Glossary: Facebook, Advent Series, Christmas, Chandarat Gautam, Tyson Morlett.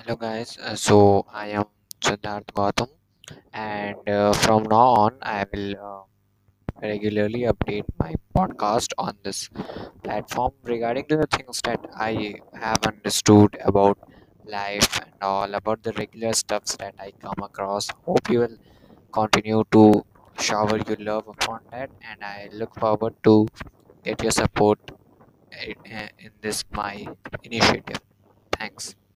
Hello guys, so I am Chandarat Gautam, and from now on I will regularly update my podcast on this platform regarding to the things that I have understood about life and all about the regular stuffs that I come across. Hope you will continue to shower your love upon that, and I look forward to get your support in this my initiative. Thanks.